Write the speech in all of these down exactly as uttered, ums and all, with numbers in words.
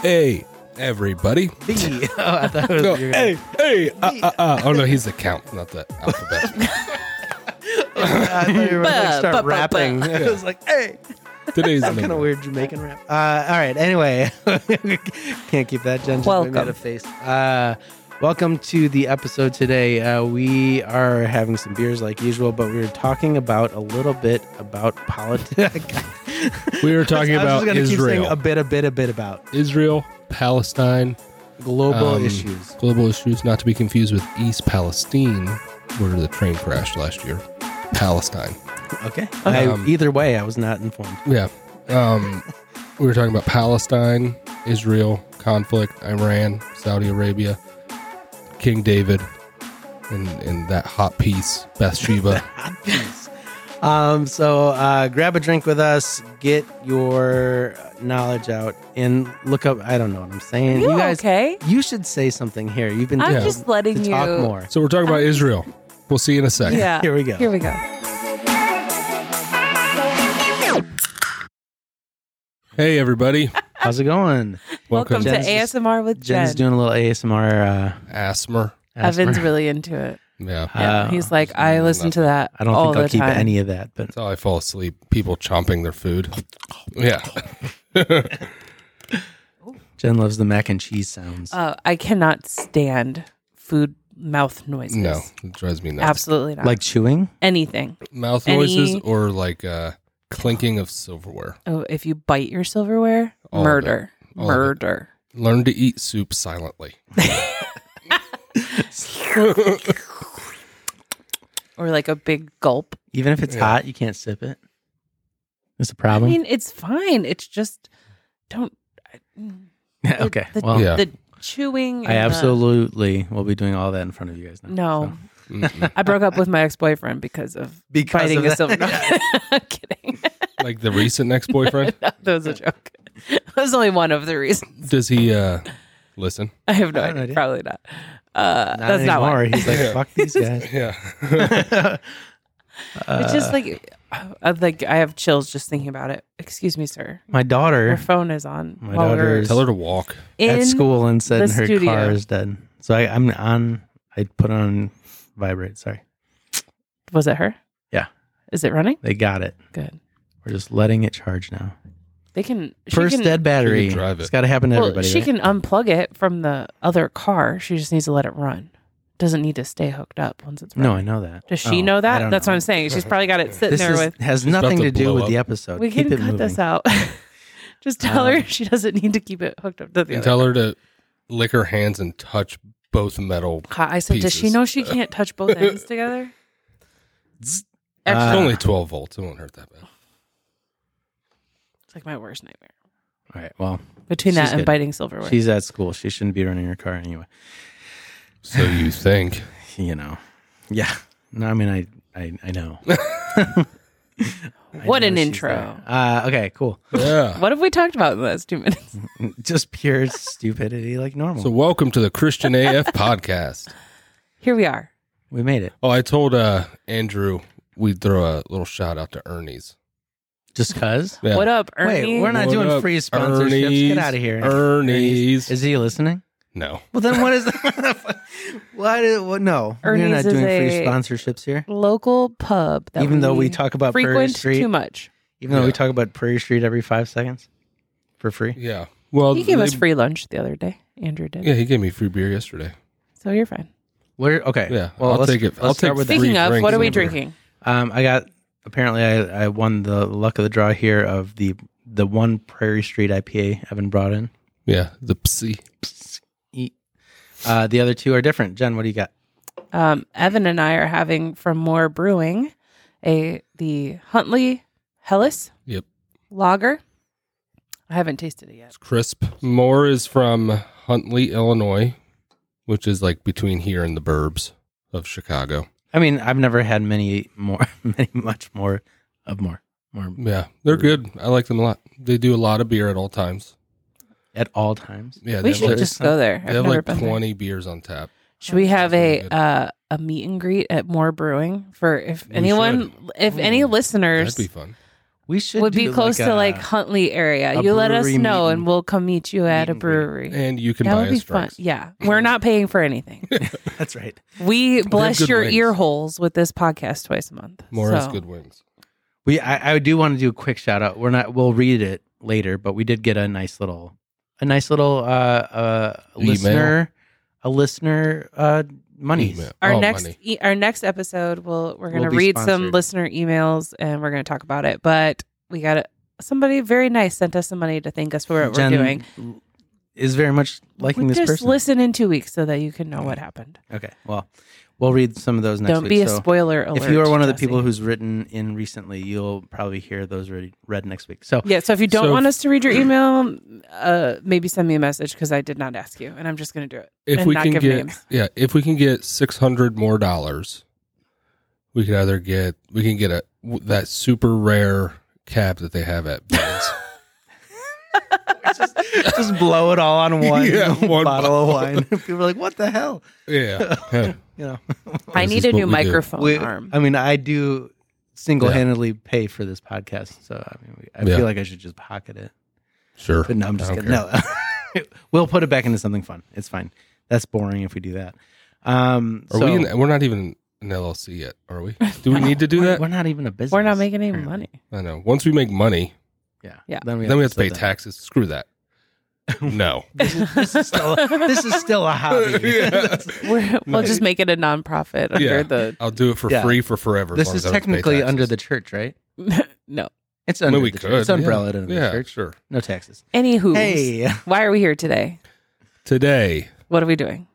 Hey, everybody. B. Oh, I thought it was no, your hey, name. hey, uh, uh, uh. Oh, no, he's the count, not the alphabet. I thought you were going to start rapping. Yeah. I was like, hey. Today's some kind of weird Jamaican rap. Uh, all right, anyway. Can't keep that Jen. Welcome. Out of face. Uh, welcome to the episode today. Uh, we are having some beers like usual, but we were talking about a little bit about politics. We were talking I was, about I was just Israel. Keep saying a bit, a bit, a bit about Israel, Palestine, global um, issues. Global issues, not to be confused with East Palestine, where the train crashed last year. Palestine. Okay. okay. Um, I, either way, I was not informed. Yeah. Um, we were talking about Palestine, Israel, conflict, Iran, Saudi Arabia, King David, and, and that hot piece, Bathsheba. hot piece. Um, so uh, grab a drink with us, get your knowledge out, and look up. I don't know what I'm saying. You, you guys, okay? You should say something here. You've been. I'm yeah, just letting you talk more. So we're talking about Israel. We'll see you in a second. Yeah. Here we go. Here we go. Hey, everybody. How's it going? Welcome, Welcome to Jen's, A S M R with Jen. Jen's doing a little A S M R. Uh, Asthma. Evan's really into it. Yeah. yeah. Uh, He's like, I listen to that I don't all think I'll the keep time. Any of that. But. That's how I fall asleep. People chomping their food. Yeah. Jen loves the mac and cheese sounds. Uh, I cannot stand food mouth noises. No, it drives me nuts. Absolutely not. Like chewing? Anything. Mouth Any... noises or like uh, clinking of silverware. Oh, if you bite your silverware, All murder. Murder. Learn to eat soup silently. Or like a big gulp. Even if it's yeah. hot, you can't sip it. It's a problem. I mean, it's fine. It's just don't. The, okay. The, well, yeah. the, chewing. I absolutely the... will be doing all that in front of you guys now. No. So. I broke up with my ex-boyfriend because of because biting of a silver. I'm kidding. Like the recent ex-boyfriend? No, that was a joke. That was only one of the reasons. Does he uh, listen? I have no I idea. idea. Probably not. Uh, not that's anymore. Not why. He's like, fuck these guys. Yeah. uh, it's just like... I like. I have chills just thinking about it. Excuse me, sir. My daughter. Her phone is on. My daughter. Tell her to walk at school and said her studio. Car is dead. So I, I'm on. I put on vibrate. Sorry. Was it her? Yeah. Is it running? They got it. Good. We're just letting it charge now. They can first can, dead battery. She can drive it. It's got to happen to well, everybody. She right? can unplug it from the other car. She just needs to let it run. Doesn't need to stay hooked up once it's running. No, I know that. Does she oh, know that? That's know. What I'm saying. She's probably got it sitting this there is, with... This has nothing to, to do with up. The episode. We keep can it cut moving. This out. Just tell um, her she doesn't need to keep it hooked up to the and other. Tell her to lick her hands and touch both metal I said, pieces. Does she know she can't touch both ends together? It's uh, only twelve volts. It won't hurt that bad. It's like my worst nightmare. All right, well... Between that and good. Biting silverware. She's at school. She shouldn't be running her car anyway. So you think. You know. Yeah. No, I mean, I I, I know. I what know an intro. Uh, okay, cool. Yeah. What have we talked about in the last two minutes? Just pure stupidity like normal. So welcome to the Christian A F podcast. Here we are. We made it. Oh, I told uh, Andrew we'd throw a little shout out to Ernie's. Just cuz? Yeah. What up, Ernie? Wait, we're not what doing up, free sponsorships. Ernie's, get out of here. Ernie's. Ernie's. Is he listening? No. Well, then what is that? Why did, well, no. Ernie's We're not doing free sponsorships here. Local pub. That even though we talk about Prairie Street. Too much. Even yeah. though we talk about Prairie Street every five seconds for free. Yeah. Well, he gave they, us free lunch the other day. Andrew did. Yeah, he gave me free beer yesterday. So you're fine. We're, okay. Yeah. Well, I'll take it. I'll take it. Speaking of, what are we drinking? Um, I got, apparently I, I won the luck of the draw here of the, the one Prairie Street I P A Evan brought in. Yeah. The Psi. Psi. Uh, the other two are different. Jen, what do you got? Um, Evan and I are having from Moore Brewing a the Huntley Helles yep. lager. I haven't tasted it yet. It's crisp. Moore is from Huntley, Illinois, which is like between here and the burbs of Chicago. I mean, I've never had many more, many much more of Moore. Moore. Yeah, they're good. I like them a lot. They do a lot of beer at all times. At all times? Yeah. We should like, just go there. I've they have like twenty there. Beers on tap. Should we have a uh, a meet and greet at Moore Brewing for if we anyone, should. if Ooh, any listeners that'd be fun. We should would be close like to a, like Huntley area. You let us know meeting, and we'll come meet you at a brewery. And you can that buy would us be fun. Yeah. We're not paying for anything. That's right. We bless your wings. ear holes with this podcast twice a month. Morris so. Good wings. We I, I do want to do a quick shout out. We're not we'll read it later, but we did get a nice little a nice little uh, uh, listener a listener uh, monies. Email. Our oh, next money. E- our next episode we'll we're gonna we'll read sponsored. some listener emails and we're gonna talk about it. But we got a, somebody very nice sent us some money to thank us for what Jen we're doing. Is very much liking we this just person. Just listen in two weeks so that you can know what happened. Okay. Well, we'll read some of those next Don't week. Don't be so a spoiler alert. If you are one Jesse. of the people who's written in recently, you'll probably hear those read, read next week. So yeah. So if you don't so want us to read your email, uh, maybe send me a message because I did not ask you, and I'm just going to do it. If and we not can give get names. yeah, if we can get six hundred more dollars, we could either get we can get a that super rare cab that they have at Ben's. Just, just blow it all on one, yeah, one bottle, bottle of wine. People are like, "What the hell?" Yeah, yeah. You know. I need a new microphone we, arm. I mean, I do single-handedly yeah. pay for this podcast, so I mean, we, I yeah. feel like I should just pocket it. Sure, but no, I'm just kidding. No, we'll put it back into something fun. It's fine. That's boring if we do that. Um, are so, we? In, we're not even an L L C yet, are we? Do we no, need to do we're, that? We're not even a business. We're not making any money. I know. Once we make money. Yeah. yeah. Then we have, then we have to, to pay that. taxes. Screw that. No. this, is, this, is still a, this is still a hobby. Yeah. We're, we'll just make it a nonprofit under yeah. the. I'll do it for yeah. free for forever. This is technically under the church, right? No. It's under I mean, we the could. church. It's umbrellaed yeah. under yeah, the church. Sure. No taxes. Anywho. Hey. Why are we here today? Today. What are we doing?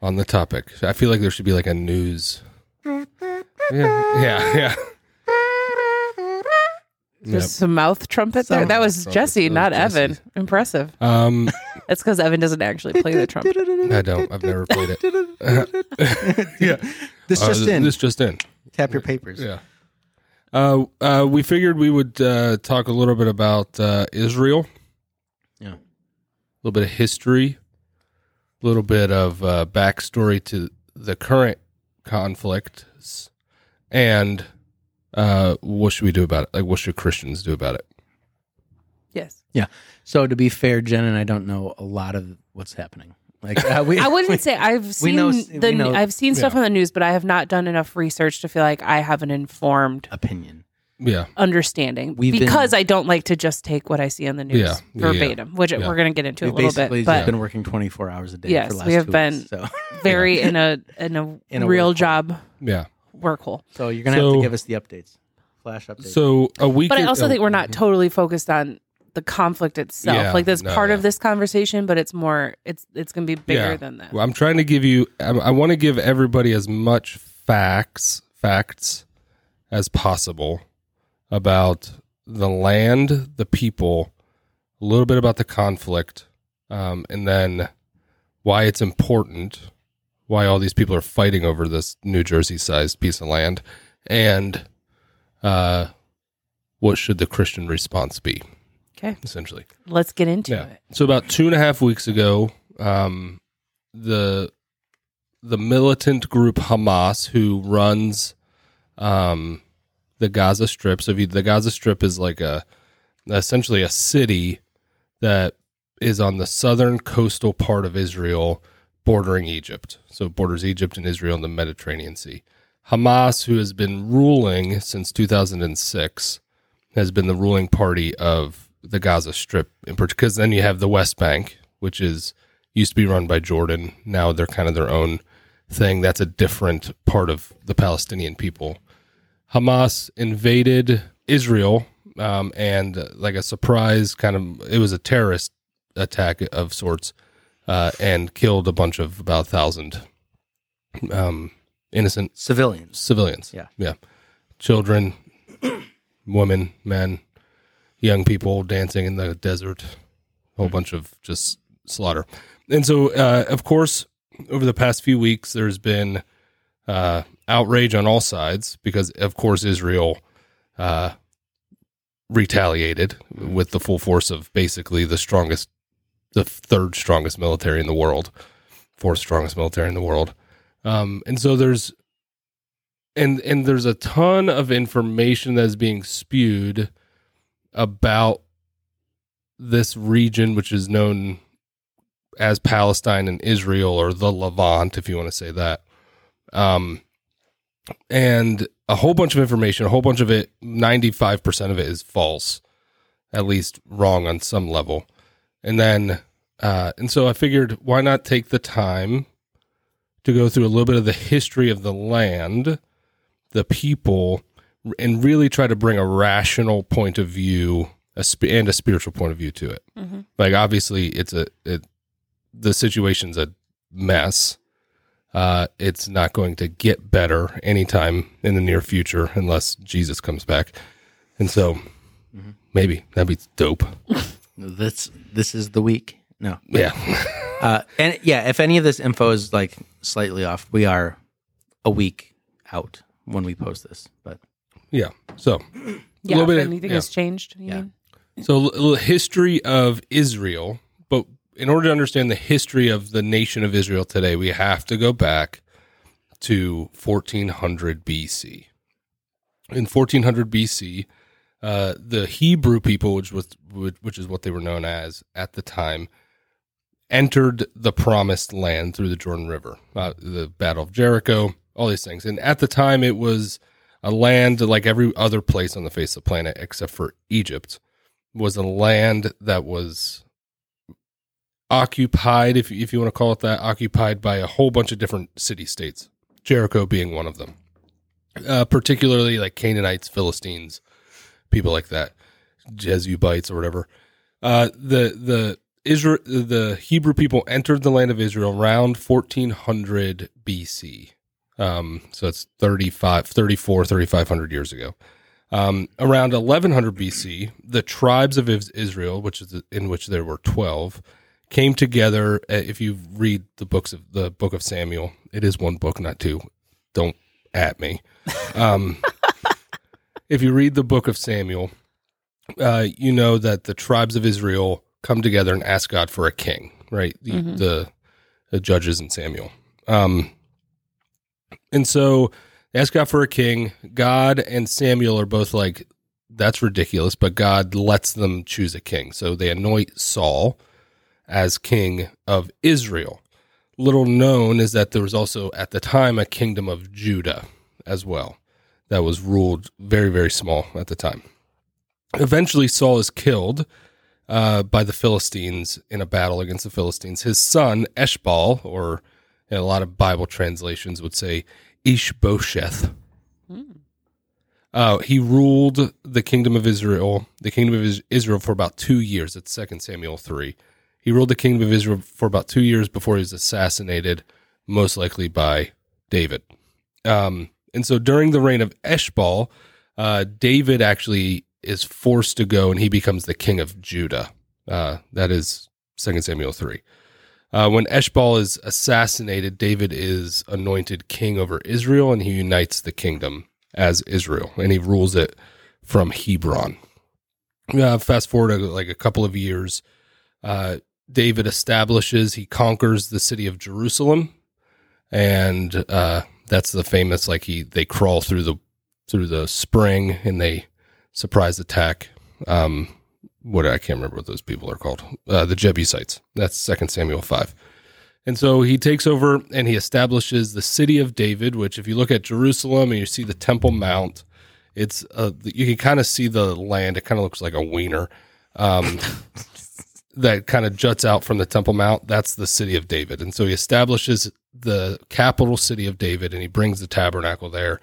On the topic. I feel like there should be like a news. Yeah. Yeah. Yeah. There's yep. some mouth trumpet some there. That was trumpet. Jesse, not was Evan. Jesse's. Impressive. Um, That's because Evan doesn't actually play the trumpet. I don't. I've never played it. yeah. This uh, just in. This just in. Tap your papers. Yeah. Uh, uh, we figured we would uh, talk a little bit about uh, Israel. Yeah. A little bit of history. A little bit of uh, backstory to the current conflicts. And... Uh, what should we do about it? Like, what should Christians do about it? Yes. Yeah. So to be fair, Jen and I don't know a lot of what's happening. Like, uh, we, I wouldn't we, say I've seen know, the know, I've seen stuff yeah. on the news, but I have not done enough research to feel like I have an informed opinion. Yeah. Understanding We've because been, I don't like to just take what I see on the news yeah, verbatim, yeah, which yeah. we're going to get into We've a little bit. We've basically been working twenty-four hours a day. Yes, for the last we have two been weeks, so. very in a in a, in a real job. Yeah. Work hole. So you're going to so, have to give us the updates. Flash updates. So a week But I also oh, think we're not totally focused on the conflict itself. Yeah, like that's no, part yeah. of this conversation, but it's more it's it's going to be bigger yeah. than that. Well, I'm trying to give you I, I want to give everybody as much facts, facts as possible about the land, the people, a little bit about the conflict, um, and then why it's important. Why all these people are fighting over this New Jersey-sized piece of land, and uh, what should the Christian response be? Okay. Essentially. Let's get into yeah. it. So about two and a half weeks ago, um, the the militant group Hamas, who runs um, the Gaza Strip, so if you, the Gaza Strip is like a essentially a city that is on the southern coastal part of Israel, bordering Egypt. So it borders Egypt and Israel in the Mediterranean Sea. Hamas, who has been ruling since two thousand six, has been the ruling party of the Gaza Strip, in particular, because then you have the West Bank, which is used to be run by Jordan. Now they're kind of their own thing. That's a different part of the Palestinian people. Hamas invaded Israel, um, and uh, like a surprise kind of, it was a terrorist attack of sorts. Uh, and killed a bunch of about a thousand um, innocent civilians. Civilians, yeah, yeah, children, women, men, young people dancing in the desert. A whole bunch of just slaughter. And so, uh, of course, over the past few weeks, there's been uh, outrage on all sides because, of course, Israel uh, retaliated with the full force of basically the strongest. The third strongest military in the world, fourth strongest military in the world, Um, and so there's, and and there's a ton of information that's being spewed about this region, which is known as Palestine and Israel, or the Levant, if you want to say that. Um, and a whole bunch of information, a whole bunch of it, ninety-five percent of it is false, at least wrong on some level. And then, uh, and so I figured, why not take the time to go through a little bit of the history of the land, the people, and really try to bring a rational point of view a sp- and a spiritual point of view to it. Mm-hmm. Like, obviously, it's a, it, the situation's a mess. Uh, it's not going to get better anytime in the near future unless Jesus comes back. And so mm-hmm. maybe that'd be dope. This, this is the week. No. Yeah. uh, and yeah, if any of this info is like slightly off, we are a week out when we post this, but yeah. So yeah, a little bit if anything of, yeah. has changed. You yeah. mean? So a little history of Israel, but in order to understand the history of the nation of Israel today, we have to go back to fourteen hundred B C. In fourteen hundred B C, uh, the Hebrew people, which was which is what they were known as at the time, entered the Promised Land through the Jordan River, uh, the Battle of Jericho, all these things. And at the time, it was a land like every other place on the face of the planet, except for Egypt, was a land that was occupied, if if you want to call it that, occupied by a whole bunch of different city-states, Jericho being one of them, uh, particularly like Canaanites, Philistines, people like that, Jebusites or whatever. Uh, the the Israel the Hebrew people entered the land of Israel around fourteen hundred B C, um, so it's thirty-five, thirty-four, thirty-five hundred years ago. Um, around eleven hundred B C, the tribes of Israel, which is in which there were twelve. Came together. If you read the books of the book of Samuel, it is one book, not two. Don't at me. Um, if you read the book of Samuel, uh, you know that the tribes of Israel come together and ask God for a king, right? The, mm-hmm. the, the judges and Samuel. Um, and so they ask God for a king. God and Samuel are both like, that's ridiculous, but God lets them choose a king. So they anoint Saul as king of Israel. Little known is that there was also, at the time, a kingdom of Judah as well that was ruled very, very small at the time. Eventually, Saul is killed uh, by the Philistines in a battle against the Philistines. His son, Eshbaal, or in a lot of Bible translations would say Ishbosheth, mm. uh, he ruled the kingdom of Israel, the kingdom of Israel for about two years. That's Second Samuel three. He ruled the kingdom of Israel for about two years before he was assassinated, most likely by David. Um, and so during the reign of Eshbaal, uh, David actually is forced to go, and he becomes the king of Judah. Uh, that is Second Samuel three. Uh, when Eshbaal is assassinated, David is anointed king over Israel, and he unites the kingdom as Israel, and he rules it from Hebron. Uh, fast forward a, like a couple of years, uh, David establishes, he conquers the city of Jerusalem, and uh, that's the famous, like he they crawl through the through the spring and they surprise attack. Um, what I can't remember what those people are called, uh, the Jebusites. That's Second Samuel five. And so he takes over and he establishes the city of David, which if you look at Jerusalem and you see the Temple Mount, it's uh, you can kind of see the land. It kind of looks like a wiener. Um, that kind of juts out from the Temple Mount. That's the city of David. And so he establishes the capital city of David, and he brings the tabernacle there,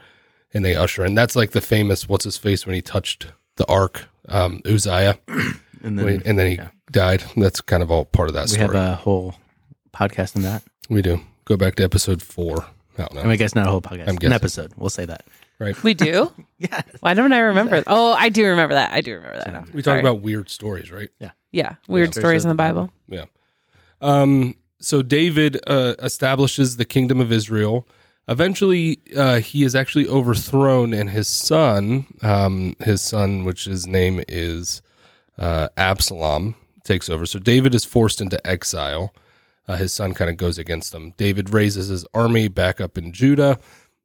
and they usher in. That's like the famous what's-his-face when he touched the ark, um, Uzziah, and then, and then he yeah. died. That's kind of all part of that we story. We have a whole podcast on that. We do. Go back to episode four. I don't know. I mean, I guess not a whole podcast. I'm An episode. We'll say that. Right. We do? Yeah. Why don't I remember? Oh, I do remember that. I do remember that. Yeah. We talk Sorry. about weird stories, right? Yeah. Yeah. Weird yeah. stories in the Bible. Yeah. Um, so David uh, establishes the kingdom of Israel. Eventually, uh, he is actually overthrown, and his son, um, his son, which his name is uh, Absalom, takes over. So David is forced into exile. uh, his son kind of goes against them. David raises his army back up in Judah,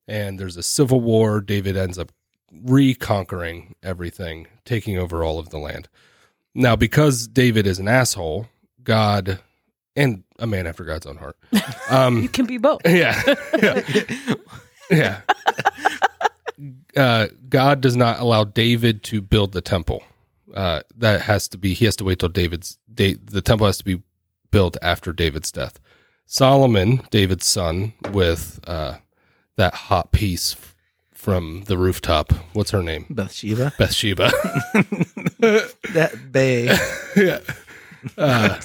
and there's a civil war. David ends up reconquering everything, taking over all of the land. Now, because David is an asshole, God, and a man after God's own heart. Um, you can be both. Yeah. Yeah. Yeah. Uh, God does not allow David to build the temple. Uh, that has to be, he has to wait till David's, da- the temple has to be built after David's death. Solomon, David's son, with uh, that hot piece f- from the rooftop. What's her name? Bathsheba. Bathsheba. That bae. Yeah. Uh,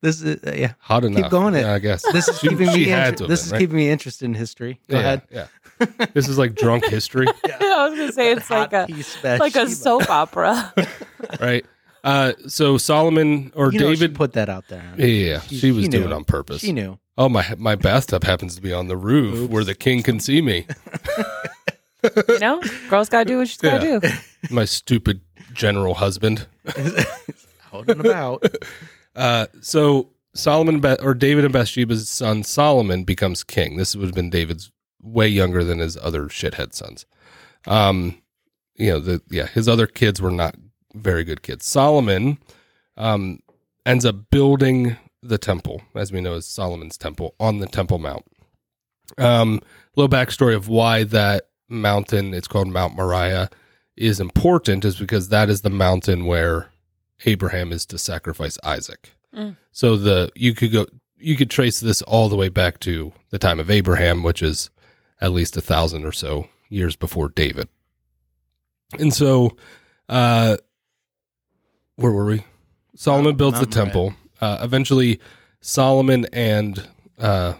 this is, uh, yeah. Hot enough. Keep going it. Yeah, I guess. This is, she, keeping, she me inter- this been, is right? keeping me interested in history. Go yeah, ahead. Yeah. This is like drunk history. Yeah. I was going to say it's like a, like a soap opera. Right. Uh, so Solomon or you know, David put that out there. Huh? Yeah. She, she was she doing knew. It on purpose. She knew. Oh, my my bathtub happens to be on the roof Oops. Where the king can see me. You know, girl's got to do what she's yeah. got to do. My stupid general husband. Out and about. Uh, so Solomon Be- or David and Bathsheba's son Solomon becomes king. This would have been David's way younger than his other shithead sons. Um, you know, the, yeah, his other kids were not very good kids. Solomon um, ends up building the temple, as we know as Solomon's temple, on the Temple Mount. Um, little backstory of why that mountain, it's called Mount Moriah, is important is because that is the mountain where Abraham is to sacrifice Isaac. Mm. So the you could go you could trace this all the way back to the time of Abraham, which is at least a thousand or so years before David. And so, uh, where were we? Solomon builds Mount the temple. Uh, eventually, Solomon and uh,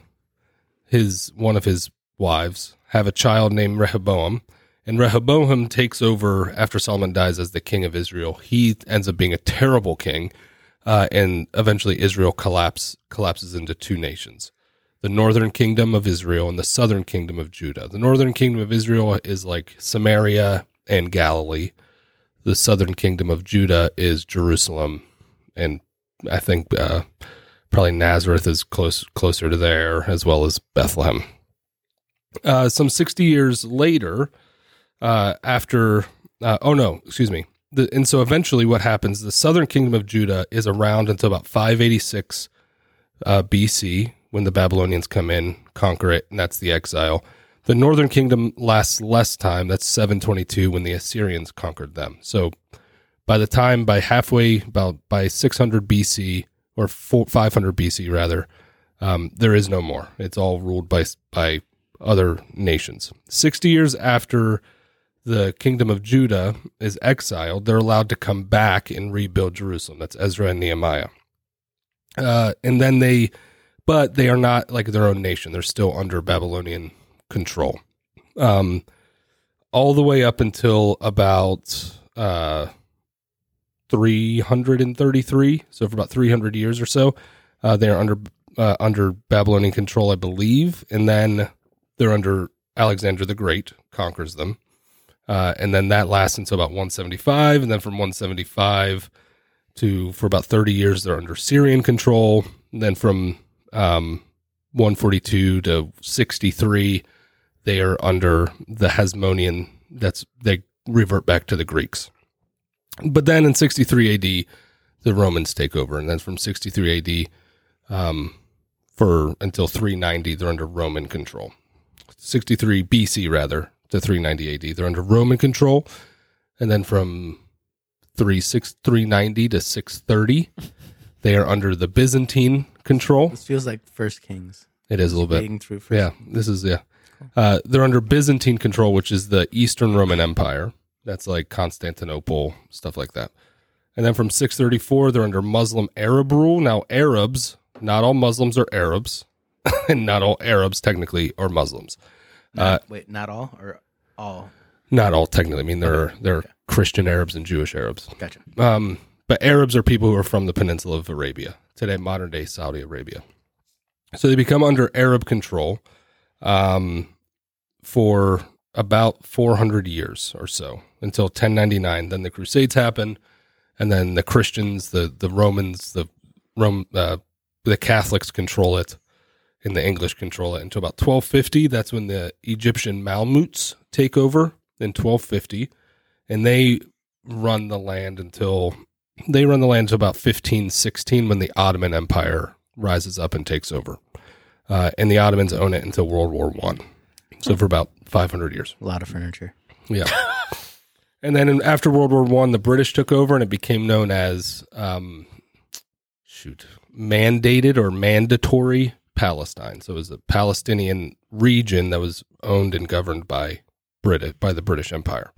his one of his wives have a child named Rehoboam. And Rehoboam takes over after Solomon dies as the king of Israel. He ends up being a terrible king, uh, and eventually Israel collapse, collapses into two nations, the northern kingdom of Israel and the southern kingdom of Judah. The northern kingdom of Israel is like Samaria and Galilee. The southern kingdom of Judah is Jerusalem, and I think uh, probably Nazareth is close, closer to there, as well as Bethlehem. Uh, some sixty years later... Uh, after, uh, oh no, excuse me. The, and so eventually what happens, the southern kingdom of Judah is around until about five eighty-six uh, B C when the Babylonians come in, conquer it, and that's the exile. The northern kingdom lasts less time. That's seven twenty-two when the Assyrians conquered them. So by the time, by halfway, about by six hundred B C or four, five hundred B C rather, um, there is no more. It's all ruled by by other nations. sixty years after the kingdom of Judah is exiled, they're allowed to come back and rebuild Jerusalem. That's Ezra and Nehemiah. Uh, and then they, but they are not like their own nation. They're still under Babylonian control. Um, all the way up until about uh, three hundred thirty-three. So for about three hundred years or so, uh, they are under, uh, under Babylonian control, I believe. And then they're under Alexander the Great, conquers them. Uh, and then that lasts until about one seventy-five, and then from one seventy-five to for about thirty years they're under Syrian control. And then from um, one forty-two to sixty-three, they are under the Hasmonean. That's they revert back to the Greeks. But then in sixty-three A D, the Romans take over, and then from sixty-three A D um, for until three ninety, they're under Roman control. sixty-three B C rather. To three ninety A D, they're under Roman control, and then from three ninety to six thirty, they are under the Byzantine control. This feels like First Kings. It is a little bit. Through First yeah, Kings. This is yeah. Uh, they're under Byzantine control, which is the Eastern Roman Empire. That's like Constantinople, stuff like that. And then from six thirty-four, they're under Muslim Arab rule. Now, Arabs, not all Muslims are Arabs, and not all Arabs technically are Muslims. Not, uh, wait, not all or all? Not all, technically. I mean, there are, there are okay. Christian Arabs and Jewish Arabs. Gotcha. Um, but Arabs are people who are from the Peninsula of Arabia, today modern-day Saudi Arabia. So they become under Arab control um, for about four hundred years or so, until ten ninety-nine. Then the Crusades happen, and then the Christians, the, the Romans, the Rome, uh, the Catholics control it, and the English control it until about twelve fifty. That's when the Egyptian Mamelukes take over in twelve fifty, and they run the land until they run the land until about fifteen sixteen when the Ottoman Empire rises up and takes over, uh, and the Ottomans own it until World War One. So for about five hundred years, a lot of furniture. Yeah. And then after World War One, the British took over, and it became known as um, shoot mandated or mandatory Palestine. So it was the Palestinian region that was owned and governed by British by the British Empire.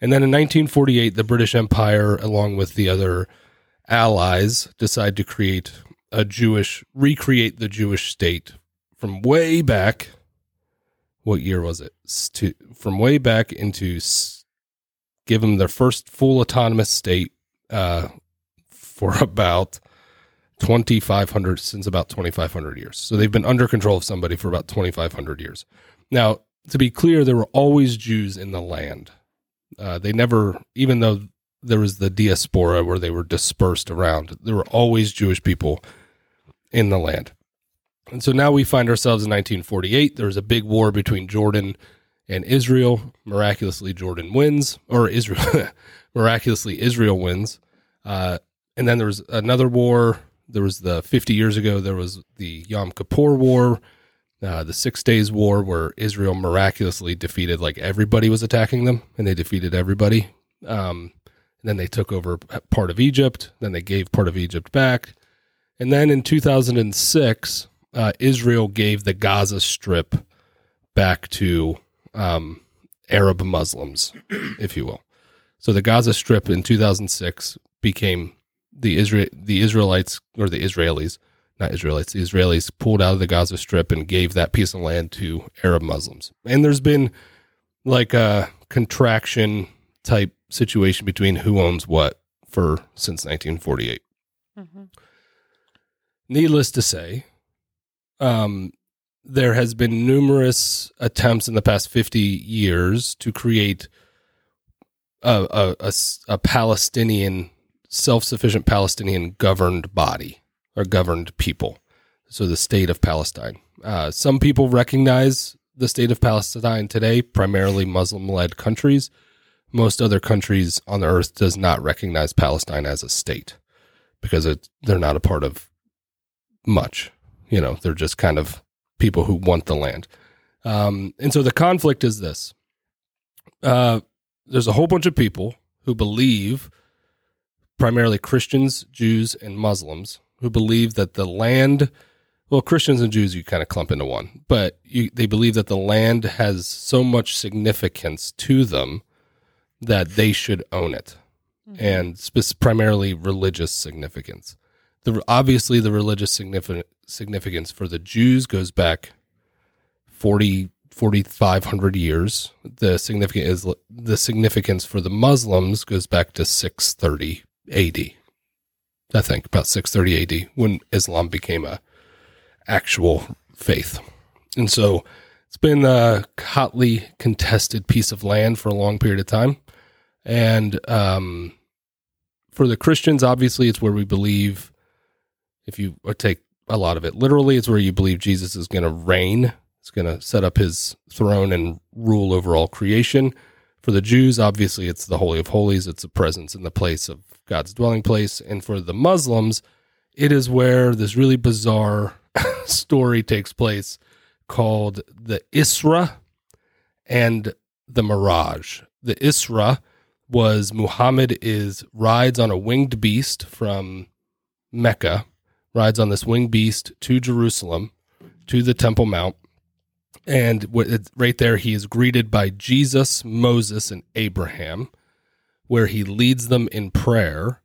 And then in nineteen forty-eight, the British Empire, along with the other allies, decide to create a Jewish recreate the Jewish state from way back. What year was it? To, from way back into. Give them their first full autonomous state uh, for about twenty-five hundred since about twenty-five hundred years. So they've been under control of somebody for about twenty-five hundred years. Now, to be clear, there were always Jews in the land. Uh, they never, even though there was the diaspora where they were dispersed around, there were always Jewish people in the land. And so now we find ourselves in nineteen forty-eight. There was a big war between Jordan and Israel. Miraculously, Jordan wins, or Israel, miraculously, Israel wins. Uh, and then there was another war. There was the fifty years ago, there was the Yom Kippur War, uh, the Six Days War, where Israel miraculously defeated, like everybody was attacking them, and they defeated everybody. Um, and then they took over part of Egypt. Then they gave part of Egypt back. And then in two thousand six, uh, Israel gave the Gaza Strip back to Um, Arab Muslims, if you will. So the Gaza Strip in two thousand six became the Isra- the Israelites, or the Israelis, not Israelites, the Israelis pulled out of the Gaza Strip and gave that piece of land to Arab Muslims. And there's been like a contraction type situation between who owns what for since nineteen forty-eight. Mm-hmm. Needless to say, um, there has been numerous attempts in the past fifty years to create a, a, a, a Palestinian, self-sufficient Palestinian governed body or governed people. So the state of Palestine. Uh, some people recognize the state of Palestine today, primarily Muslim-led countries. Most other countries on the earth does not recognize Palestine as a state because it, they're not a part of much. You know, they're just kind of people who want the land. Um, and so the conflict is this. Uh, there's a whole bunch of people who believe, primarily Christians, Jews, and Muslims, who believe that the land, well, Christians and Jews, you kind of clump into one, but you, they believe that the land has so much significance to them that they should own it, mm-hmm. and sp- primarily religious significance. The, obviously, the religious significance significance for the Jews goes back forty, forty-five hundred years. The significant is the significance for the Muslims goes back to six thirty A D. I think about six thirty A D when Islam became a actual faith. And so it's been a hotly contested piece of land for a long period of time. And um, for the Christians, obviously it's where we believe if you take a lot of it literally is where you believe Jesus is going to reign. It's going to set up his throne and rule over all creation. For the Jews, obviously, it's the Holy of Holies. It's a presence in the place of God's dwelling place. And for the Muslims, it is where this really bizarre story takes place called the Isra and the Mirage. The Isra was Muhammad is rides on a winged beast from Mecca, rides on this winged beast to Jerusalem, to the Temple Mount, and right there he is greeted by Jesus, Moses, and Abraham, where he leads them in prayer,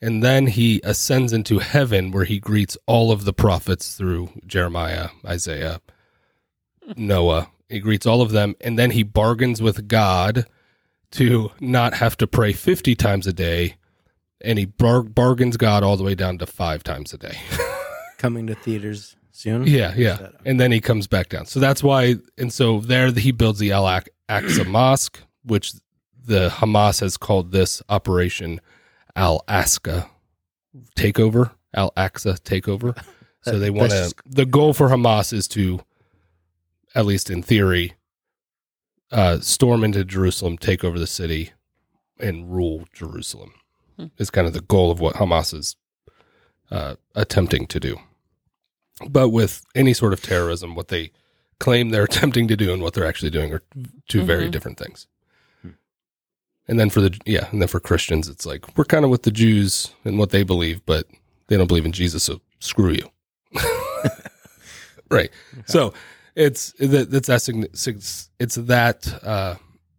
and then he ascends into heaven where he greets all of the prophets through Jeremiah, Isaiah, Noah. He greets all of them, and then he bargains with God to not have to pray fifty times a day, and he bar- bargains God all the way down to five times a day. Coming to theaters soon? Yeah, yeah. And then he comes back down. So that's why, and so there he builds the Al-Aqsa Mosque, which the Hamas has called this Operation Al-Aqsa Takeover, Al-Aqsa takeover. So they want to, the goal for Hamas is to, at least in theory, uh, storm into Jerusalem, take over the city, and rule Jerusalem. Hmm. Is kind of the goal of what Hamas is uh, attempting to do. But with any sort of terrorism, what they claim they're attempting to do and what they're actually doing are two mm-hmm. very different things. Hmm. And then for the, yeah, and then for Christians, it's like, we're kind of with the Jews and what they believe, but they don't believe in Jesus, so screw you. Right. Okay. So it's that's that it's that uh,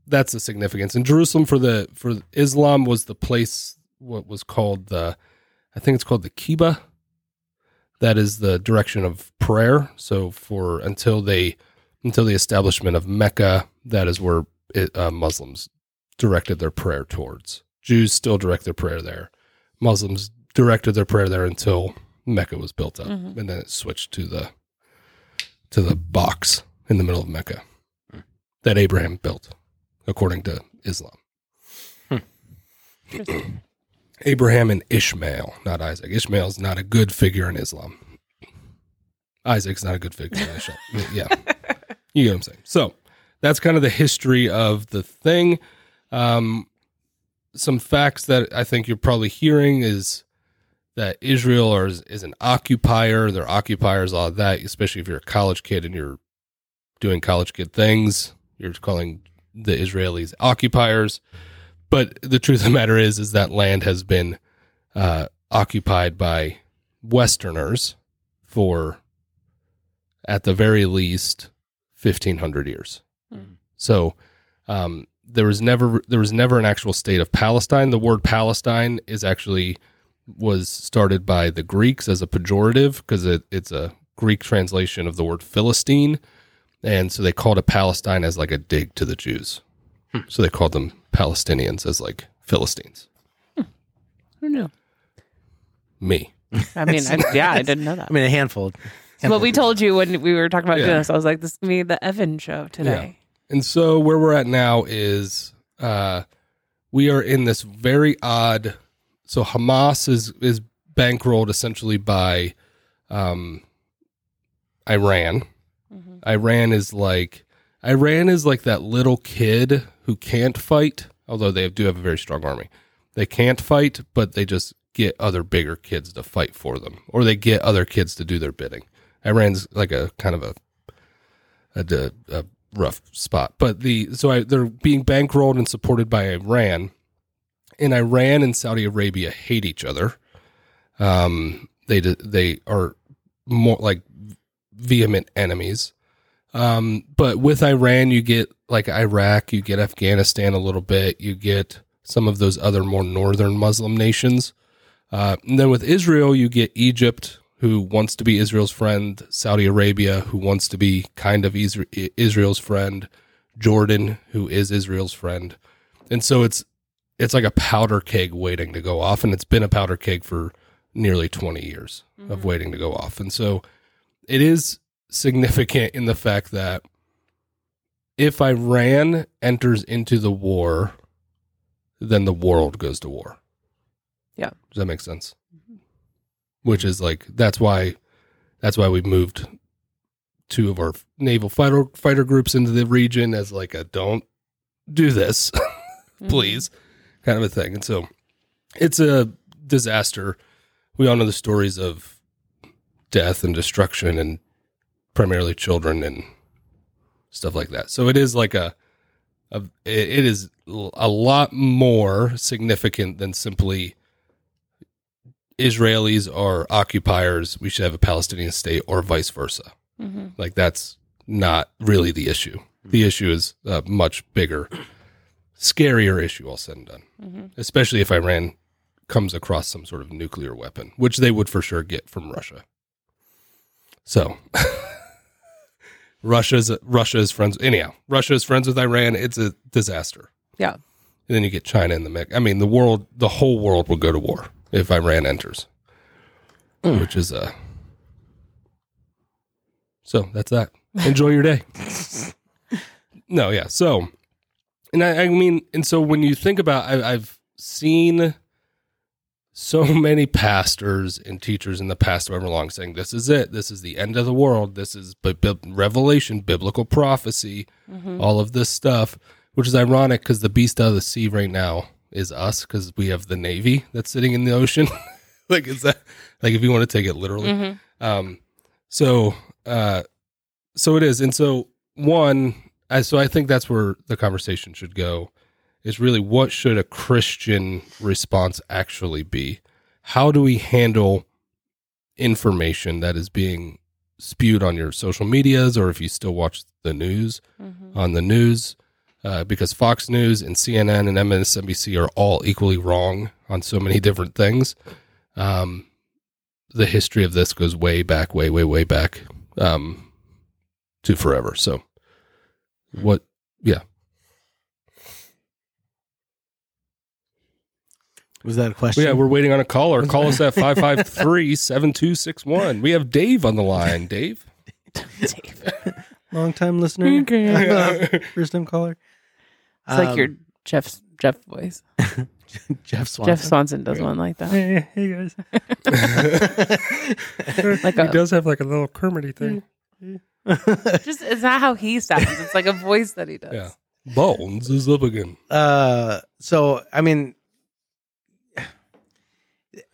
that's the significance. And Jerusalem for the for Islam was the place what was called the I think it's called the Kaaba. That is the direction of prayer. So for until they until the establishment of Mecca, that is where it, uh, Muslims directed their prayer towards. Jews still direct their prayer there. Muslims directed their prayer there until Mecca was built up, mm-hmm. and then it switched to the to the box in the middle of Mecca mm. that Abraham built, according to Islam. Hmm. Abraham and Ishmael, not Isaac. Ishmael's not a good figure in Islam. Isaac's not a good figure in Islam. Yeah. You get what I'm saying. So that's kind of the history of the thing. Um, some facts that I think you're probably hearing is that Israel is, is an occupier. They're occupiers, all of that, especially if you're a college kid and you're doing college kid things. You're calling the Israelis occupiers. But the truth of the matter is, is that land has been uh, occupied by Westerners for, at the very least, fifteen hundred years. Hmm. So um, there was never there was never an actual state of Palestine. The word Palestine is actually... was started by the Greeks as a pejorative because it, it's a Greek translation of the word Philistine. And so they called it Palestine as like a dig to the Jews. Hmm. So they called them Palestinians as like Philistines. Hmm. Who knew? Me. I mean, I, yeah, I didn't know that. I mean, a handful. handful well, we told you when we were talking about yeah. doing this, I was like, this is going to be the Evan show today. Yeah. And so where we're at now is uh, we are in this very odd... So Hamas is, is bankrolled essentially by um, Iran. Mm-hmm. Iran is like Iran is like that little kid who can't fight, although they do have a very strong army. They can't fight, but they just get other bigger kids to fight for them, or they get other kids to do their bidding. Iran's like a kind of a a, a rough spot, but the so I, they're being bankrolled and supported by Iran. And Iran and Saudi Arabia hate each other. Um, they they are more like vehement enemies. Um, but with Iran, you get like Iraq, you get Afghanistan a little bit, you get some of those other more northern Muslim nations. Uh, and then with Israel, you get Egypt, who wants to be Israel's friend, Saudi Arabia, who wants to be kind of Israel's friend, Jordan, who is Israel's friend. And so it's It's like a powder keg waiting to go off, and it's been a powder keg for nearly twenty years mm-hmm. of waiting to go off. And so it is significant in the fact that if Iran enters into the war, then the world goes to war. Yeah. Does that make sense? Mm-hmm. Which is like, that's why, that's why we moved two of our naval fighter, fighter groups into the region as like a don't do this, please. Mm-hmm. Kind of a thing. And so it's a disaster. We all know the stories of death and destruction and primarily children and stuff like that. So it is like a, a it is a lot more significant than simply Israelis are occupiers. We should have a Palestinian state or vice versa. Mm-hmm. Like that's not really the issue. The issue is uh, much bigger. Scarier issue all said and done, mm-hmm. especially if Iran comes across some sort of nuclear weapon, which they would for sure get from Russia. So Russia's Russia is friends. Anyhow, Russia is friends with Iran. It's a disaster. Yeah. And then you get China in the mix. I mean, the world, the whole world will go to war if Iran enters, mm. which is a. Uh... So that's that. Enjoy your day. No. Yeah. So. And I, I mean, and so when you think about, I, I've seen so many pastors and teachers in the past however long saying, this is it, this is the end of the world, this is b- b- revelation, biblical prophecy, mm-hmm. all of this stuff, which is ironic because the beast out of the sea right now is us, because we have the Navy that's sitting in the ocean. Like, is that, like, if you want to take it literally. Mm-hmm. Um, so, uh, so it is. And so one, I, so I think that's where the conversation should go. Is really, what should a Christian response actually be? How do we handle information that is being spewed on your social medias, or if you still watch the news, mm-hmm. on the news? Uh, because Fox News and C N N and M S N B C are all equally wrong on so many different things. Um, the history of this goes way back, way, way, way back um, to forever. So, what, yeah. Was that a question? Yeah, we're waiting on a caller. Call us at five five three, seven two six one. We have Dave on the line. Dave? Dave. Long-time listener. Okay. First-time caller. It's um, like your Jeff's, Jeff voice. Jeff Swanson. Jeff Swanson does yeah. one like that. Hey, hey guys. Like he a, does have like a little Kermity thing. Just, it's not how he sounds. It's like a voice that he does. Yeah. Bones is up again. Uh, so, I mean...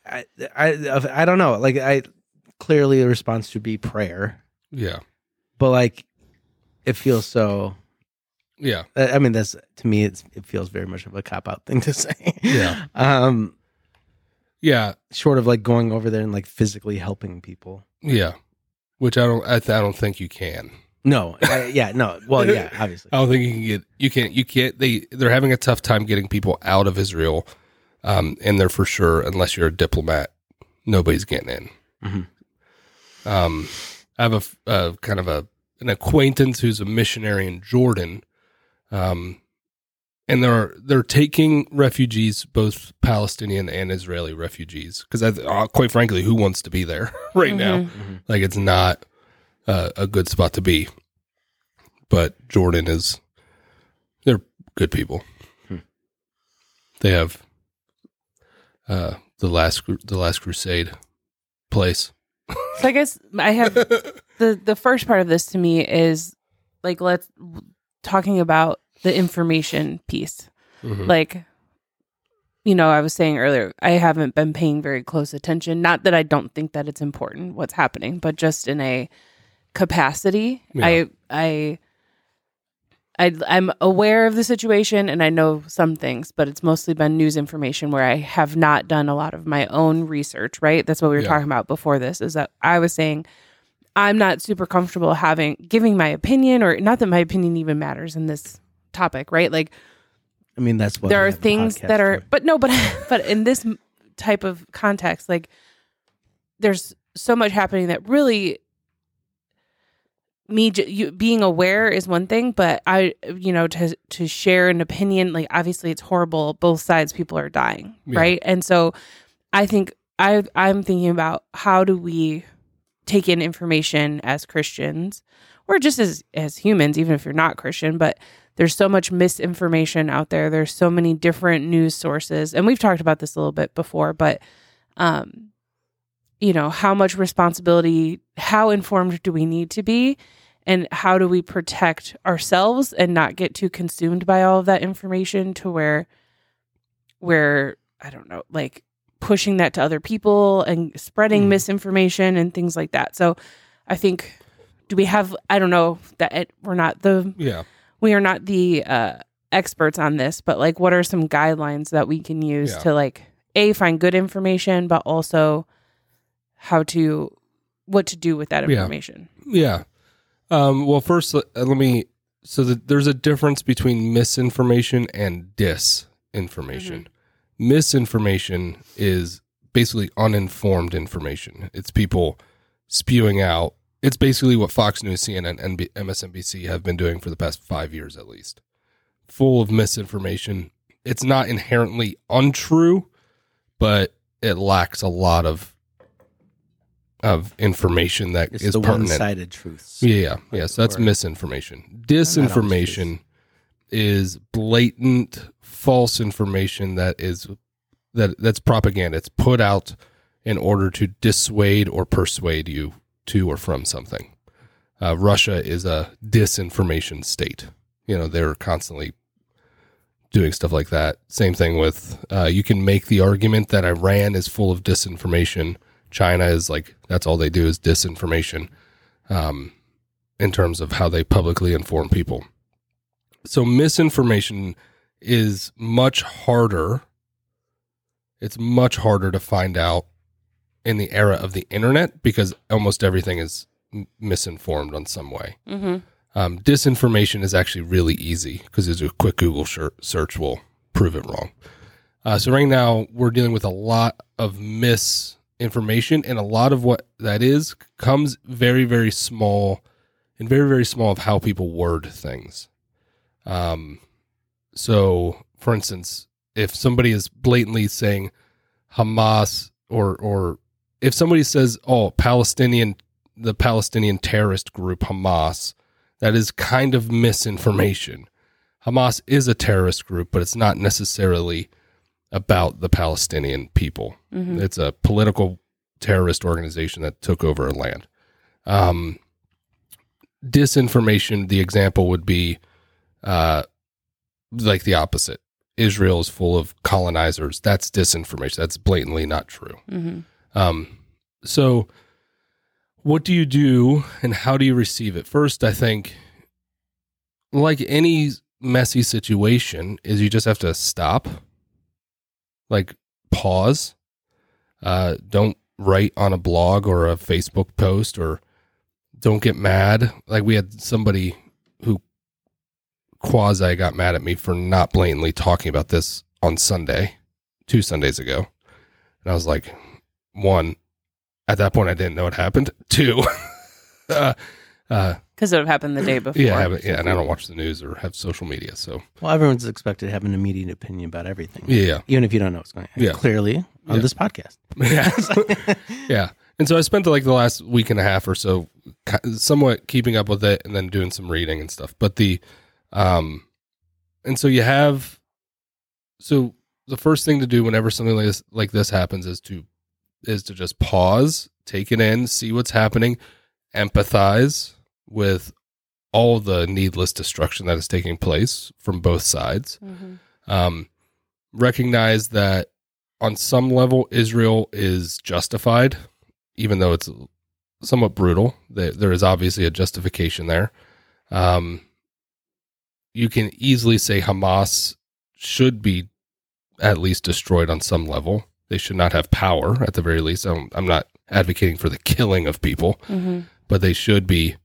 I, I I don't know. Like, I clearly the response should be prayer. Yeah, but like, it feels so. Yeah, I, I mean, that's to me. It's it feels very much of a cop out thing to say. Yeah. Um. Yeah. Short of like going over there and like physically helping people. Yeah. Which I don't. I, I don't think you can. No. I, yeah. No. Well. Yeah. Obviously. I don't think you can get. You can't. You can't. They they're having a tough time getting people out of Israel. Um, and they're for sure, unless you're a diplomat, nobody's getting in. Mm-hmm. Um, I have a, a kind of a an acquaintance who's a missionary in Jordan, um, and they're they're taking refugees, both Palestinian and Israeli refugees, because uh, quite frankly, who wants to be there right mm-hmm. now? Mm-hmm. Like, it's not uh, a good spot to be. But Jordan is, they're good people. Hmm. They have. Uh, the last, the last crusade place. So I guess I have the the first part of this to me is like let's talking about the information piece. Mm-hmm. Like, you know, I was saying earlier, I haven't been paying very close attention. Not that I don't think that it's important what's happening, but just in a capacity, yeah. I I. I, I'm aware of the situation and I know some things, but it's mostly been news information where I have not done a lot of my own research, right? That's what we were yeah. talking about before this, is that I was saying I'm not super comfortable having giving my opinion, or not that my opinion even matters in this topic, right? Like, I mean, that's what there are things that are, but no, but but in this type of context, like there's so much happening that really. Me you, being aware is one thing, but I, you know, to to share an opinion, like obviously it's horrible. Both sides, people are dying, yeah. right? And so, I think I I'm thinking about how do we take in information as Christians, or just as as humans, even if you're not Christian. But there's so much misinformation out there. There's so many different news sources, and we've talked about this a little bit before, but. um you know, how much responsibility, how informed do we need to be, and how do we protect ourselves and not get too consumed by all of that information to where we're, I don't know, like pushing that to other people and spreading mm. misinformation and things like that. So I think, do we have, I don't know that it, we're not the, yeah, we are not the uh, experts on this, but like, what are some guidelines that we can use yeah. to like, A, find good information, but also how to, what to do with that information. Yeah. yeah. Um, well, first, let, let me, so the, there's a difference between misinformation and disinformation. Mm-hmm. Misinformation is basically uninformed information. It's people spewing out. It's basically what Fox News, C N N, and M S N B C have been doing for the past five years at least. Full of misinformation. It's not inherently untrue, but it lacks a lot of of information that it's is the pertinent. One-sided truths. Yeah, yeah. Like so that's word. Misinformation. Disinformation is blatant false information that is that that's propaganda. It's put out in order to dissuade or persuade you to or from something. Uh, Russia is a disinformation state. You know, they're constantly doing stuff like that. Same thing with, uh, you can make the argument that Iran is full of disinformation. China is like, that's all they do is disinformation, um, in terms of how they publicly inform people. So misinformation is much harder. It's much harder to find out in the era of the internet because almost everything is misinformed on some way. Mm-hmm. Um, disinformation is actually really easy because a quick Google search will prove it wrong. Uh, so right now we're dealing with a lot of misinformation, and a lot of what that is comes very, very small and very, very small of how people word things. Um, so for instance, if somebody is blatantly saying Hamas or, or if somebody says, oh, Palestinian, the Palestinian terrorist group Hamas, that is kind of misinformation. Hamas is a terrorist group, but it's not necessarily about the Palestinian people. Mm-hmm. It's a political terrorist organization that took over a land. Um, disinformation, the example would be uh, like the opposite. Israel is full of colonizers. That's disinformation. That's blatantly not true. Mm-hmm. Um, so... What do you do and how do you receive it? First, I think, like any messy situation, is you just have to stop, like pause. Uh, don't write on a blog or a Facebook post, or don't get mad. Like we had somebody who quasi got mad at me for not blatantly talking about this on Sunday, two Sundays ago. And I was like, one, at that point, I didn't know it happened. Two, because uh, uh, it would have happened the day before. Yeah, I yeah, and I don't watch the news or have social media, so well, everyone's expected to have an immediate opinion about everything. Yeah, even if you don't know what's going on. Yeah, clearly on yeah. this podcast. Yeah, yeah, and so I spent like the last week and a half or so, somewhat keeping up with it, and then doing some reading and stuff. But the, um, and so you have, so the first thing to do whenever something like this, like this happens is to. is to just pause, take it in, see what's happening, empathize with all the needless destruction that is taking place from both sides. Mm-hmm. Um, recognize that on some level, Israel is justified, even though it's somewhat brutal. There is obviously a justification there. Um, you can easily say Hamas should be at least destroyed on some level. They should not have power, at the very least. I'm, I'm not advocating for the killing of people, mm-hmm. but they should be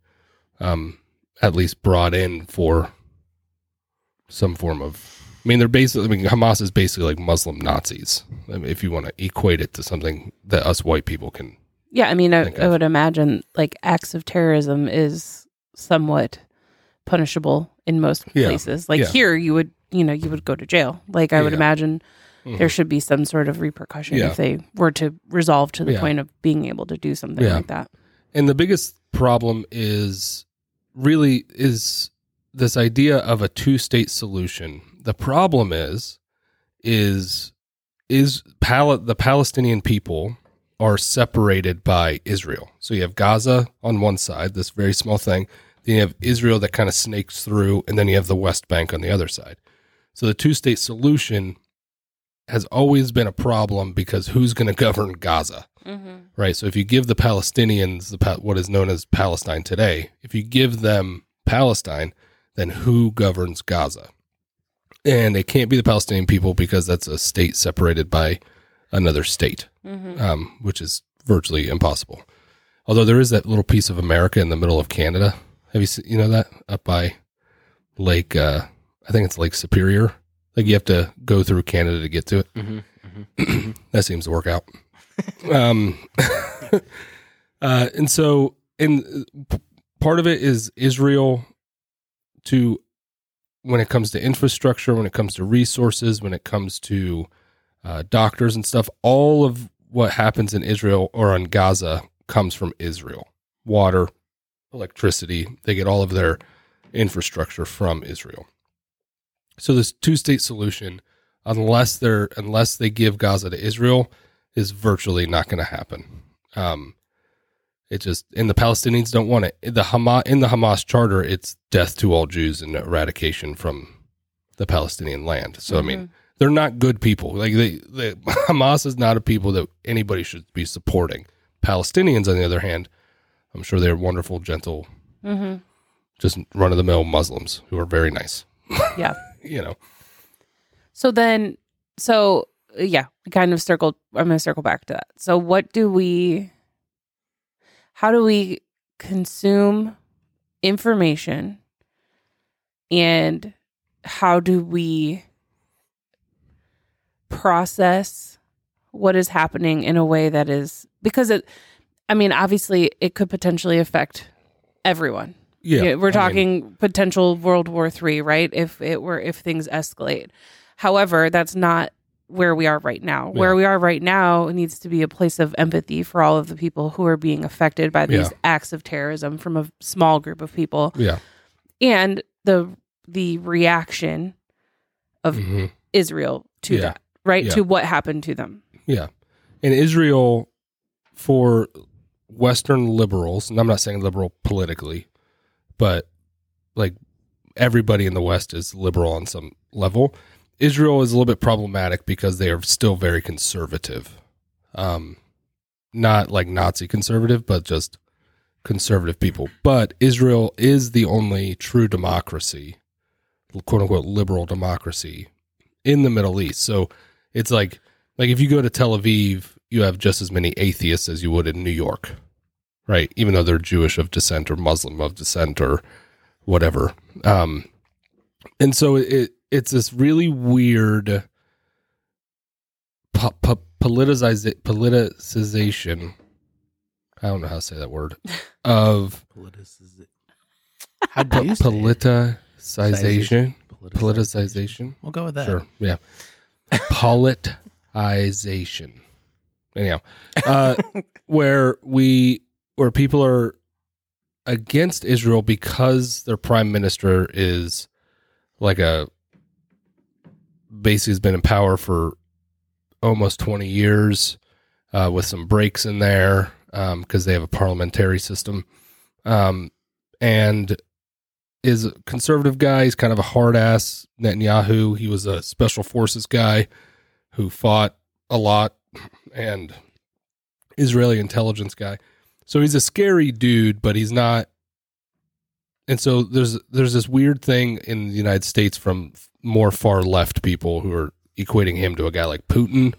um, at least brought in for some form of... I mean, they're basically... I mean, Hamas is basically like Muslim Nazis, I mean, if you want to equate it to something that us white people can... Yeah, I mean, I, I would imagine like acts of terrorism is somewhat punishable in most yeah. places. Like yeah. here, you would, you know, you would go to jail. Like I yeah. would imagine... Mm-hmm. There should be some sort of repercussion yeah. if they were to resolve to the yeah. point of being able to do something yeah. like that. And the biggest problem is really is this idea of a two-state solution. The problem is, is, is Pal- the Palestinian people are separated by Israel. So you have Gaza on one side, this very small thing. Then you have Israel that kind of snakes through, and then you have the West Bank on the other side. So the two-state solution has always been a problem because who's going to govern Gaza, mm-hmm. right? So if you give the Palestinians the what is known as Palestine today, if you give them Palestine, then who governs Gaza? And it can't be the Palestinian people because that's a state separated by another state, mm-hmm. um, which is virtually impossible. Although there is that little piece of America in the middle of Canada. Have you seen, you know that? Up by Lake, uh, I think it's Lake Superior. Like you have to go through Canada to get to it. Mm-hmm, mm-hmm. That seems to work out. um, uh, and so, and part of it is Israel to, when it comes to infrastructure, when it comes to resources, when it comes to uh, doctors and stuff, all of what happens in Israel or on Gaza comes from Israel. Water, electricity, they get all of their infrastructure from Israel. So this two-state solution unless they're unless they give Gaza to Israel, is virtually not going to happen. Um, it just and the Palestinians don't want it. The Hamas in the Hamas charter, it's death to all Jews and eradication from the Palestinian land. So mm-hmm. I mean, they're not good people. Like they, they, Hamas is not a people that anybody should be supporting. Palestinians, on the other hand, I'm sure they're wonderful, gentle, mm-hmm. just run-of-the-mill Muslims who are very nice. Yeah. You know. So then, so yeah, we kind of circled, I'm going to circle back to that. So what do we, how do we consume information, and how do we process what is happening in a way that is, because it, I mean, obviously it could potentially affect everyone. Yeah. You know, we're talking I mean, potential World War Three, right? If it were, if things escalate. However, that's not where we are right now. Yeah. Where we are right now needs to be a place of empathy for all of the people who are being affected by these yeah. acts of terrorism from a small group of people. Yeah. And the, the reaction of mm-hmm. Israel to yeah. that, right? Yeah. To what happened to them. Yeah. And Israel, for Western liberals, and I'm not saying liberal politically, but like everybody in the West is liberal on some level. Israel is a little bit problematic because they are still very conservative. Um, not like Nazi conservative, but just conservative people. But Israel is the only true democracy, quote unquote, liberal democracy in the Middle East. So it's like, like if you go to Tel Aviv, you have just as many atheists as you would in New York. Right, even though they're Jewish of descent or Muslim of descent or whatever. Um, and so it, it's this really weird po- po- politicize- politicization, I don't know how to say that word, of politicize- how do you po- politicization. politicization. Politicization. We'll go with that. Sure, yeah. Politicization. Anyhow, uh, where we... where people are against Israel because their prime minister is like a, basically has been in power for almost twenty years uh, with some breaks in there because um, they have a parliamentary system, um, and is a conservative guy. He's kind of a hard ass Netanyahu. He was a special forces guy who fought a lot and Israeli intelligence guy. So he's a scary dude, but he's not. And so there's there's this weird thing in the United States from more far left people who are equating him to a guy like Putin.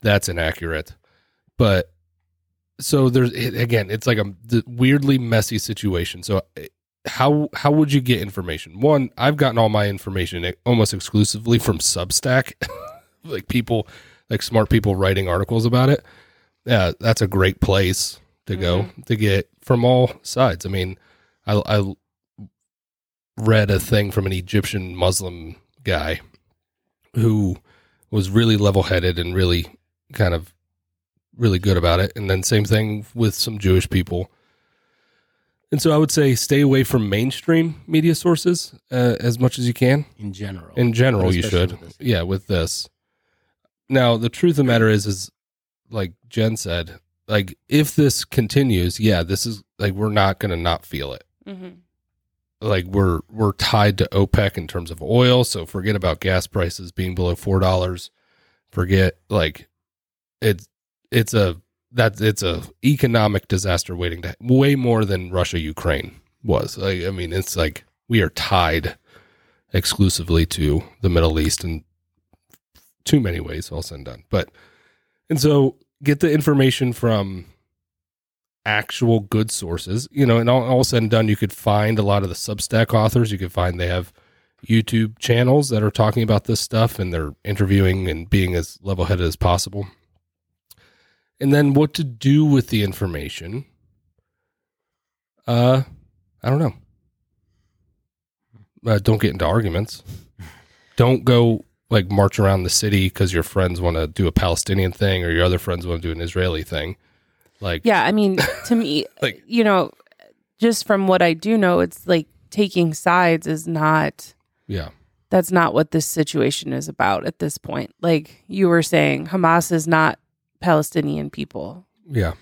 That's inaccurate. But so there's, again, it's like a weirdly messy situation. So how how would you get information? One, I've gotten all my information almost exclusively from Substack, like people, like smart people writing articles about it. Yeah, that's a great place to go mm-hmm. to get from all sides. I mean, I, I read a thing from an Egyptian Muslim guy who was really level-headed and really kind of really good about it. And then same thing with some Jewish people. And so I would say stay away from mainstream media sources uh, as much as you can. In general. In general, you should. With yeah, with this. Now, the truth of the matter is, is like Jen said, like, if this continues, yeah, this is, like, we're not going to not feel it. Mm-hmm. Like, we're we're tied to OPEC in terms of oil, so forget about gas prices being below four dollars. Forget, like, it's it's a that it's a economic disaster waiting to, way more than Russia, Ukraine was. Like, I mean, it's like, we are tied exclusively to the Middle East in too many ways, all said and done. But, and so... get the information from actual good sources, you know, and all, all said and done, you could find a lot of the Substack authors. You could find they have YouTube channels that are talking about this stuff, and they're interviewing and being as level-headed as possible. And then what to do with the information. Uh, I don't know. Uh, don't get into arguments. Don't go... like march around the city because your friends want to do a Palestinian thing or your other friends want to do an Israeli thing. Like, yeah, I mean, to me, like, you know, just from what I do know, it's like taking sides is not, yeah, that's not what this situation is about at this point. Like you were saying, Hamas is not Palestinian people. Yeah.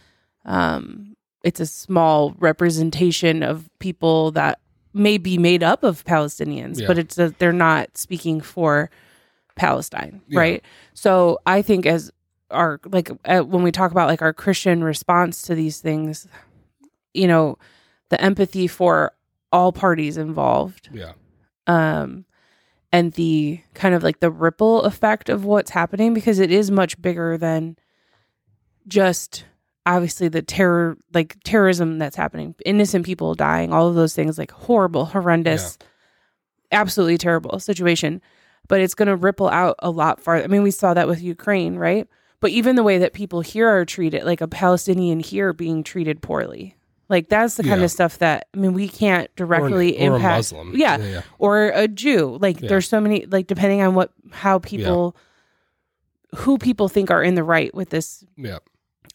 Um, it's a small representation of people that may be made up of Palestinians, yeah. but it's that they're not speaking for Palestine, yeah. right? So I think as our, like uh, when we talk about like our Christian response to these things, you know, the empathy for all parties involved. Yeah. Um, and the kind of like the ripple effect of what's happening, because it is much bigger than just obviously the terror, like terrorism that's happening, innocent people dying, all of those things, like horrible, horrendous, yeah. absolutely terrible situation. But it's going to ripple out a lot farther. I mean, we saw that with Ukraine, right? But even the way that people here are treated, like a Palestinian here being treated poorly. Like that's the kind yeah. of stuff that, I mean, we can't directly or an, or impact. Or a Muslim. Yeah, yeah, yeah. Or a Jew. Like yeah. there's so many, like depending on what, how people, yeah. who people think are in the right with this. Yeah.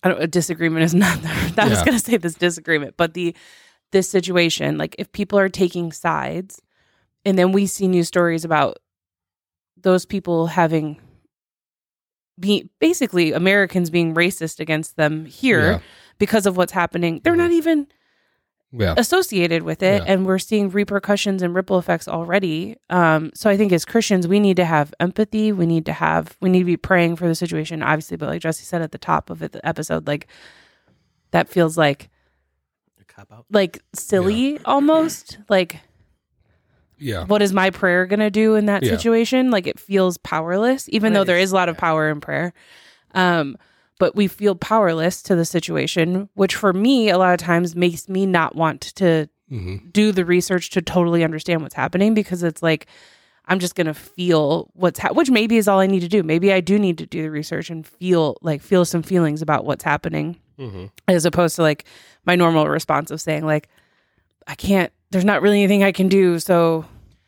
I don't, a disagreement is not, the, I yeah. was going to say this disagreement, but the, this situation, like if people are taking sides and then we see news stories about those people having, be, basically Americans being racist against them here, yeah. because of what's happening, they're not even yeah. associated with it. Yeah. And we're seeing repercussions and ripple effects already. Um, so I think as Christians, we need to have empathy. We need to have, we need to be praying for the situation, obviously. But like Jesse said at the top of the episode, like that feels like, a cop out. Like silly yeah. almost. Like, yeah, what is my prayer going to do in that yeah. situation? Like it feels powerless, even Praise. though there is a lot of power in prayer. Um, But we feel powerless to the situation, which for me, a lot of times makes me not want to mm-hmm. do the research to totally understand what's happening, because it's like, I'm just going to feel what's happening, which maybe is all I need to do. Maybe I do need to do the research and feel like feel some feelings about what's happening, mm-hmm. as opposed to like my normal response of saying like, I can't, there's not really anything I can do. So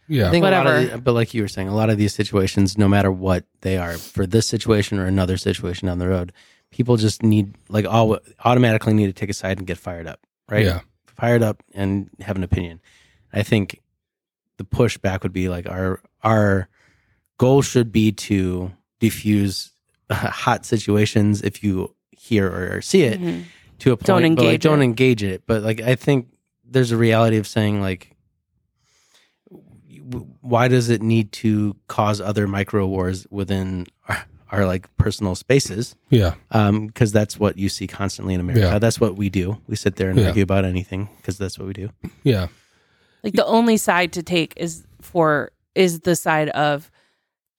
yeah, I think whatever. A lot of the, but like you were saying, a lot of these situations, no matter what they are, for this situation or another situation down the road, people just need, like, all automatically need to take a side and get fired up, right? Yeah. Fired up and have an opinion. I think the pushback would be like our our goal should be to diffuse hot situations if you hear or see it mm-hmm. to a point. Don't engage, but like, it. Don't engage it. But like, I think there's a reality of saying like, why does it need to cause other micro wars within our, our like personal spaces? Yeah. Um, because that's what you see constantly in America. Yeah. That's what we do. We sit there and yeah. argue about anything because that's what we do. Yeah. Like the only side to take is for, is the side of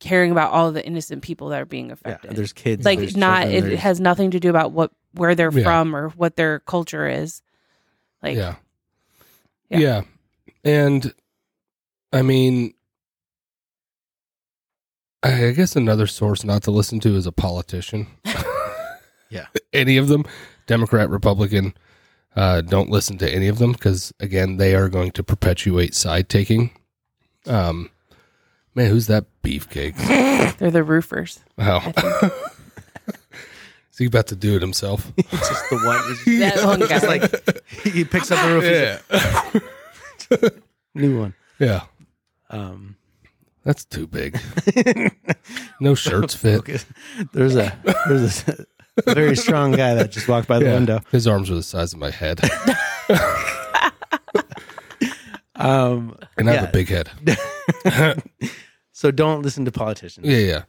caring about all the innocent people that are being affected. Yeah, there's kids. Like there's not, children, it there's... has nothing to do about what, where they're yeah. from or what their culture is. Like, yeah. Yeah. yeah. And I mean, I guess another source not to listen to is a politician. yeah. Any of them, Democrat, Republican, uh, don't listen to any of them because, again, they are going to perpetuate side-taking. Um, man, who's that beefcake? They're the roofers. Oh. Is he about to do it himself? It's just the one. Just, yeah. That one guy. Like, he picks up the roof. Yeah. Like, new one. Yeah. Um. That's too big. No shirts fit. There's a there's a very strong guy that just walked by the yeah, window. His arms were the size of my head. um, and I yeah. have a big head. So don't listen to politicians. Yeah, yeah.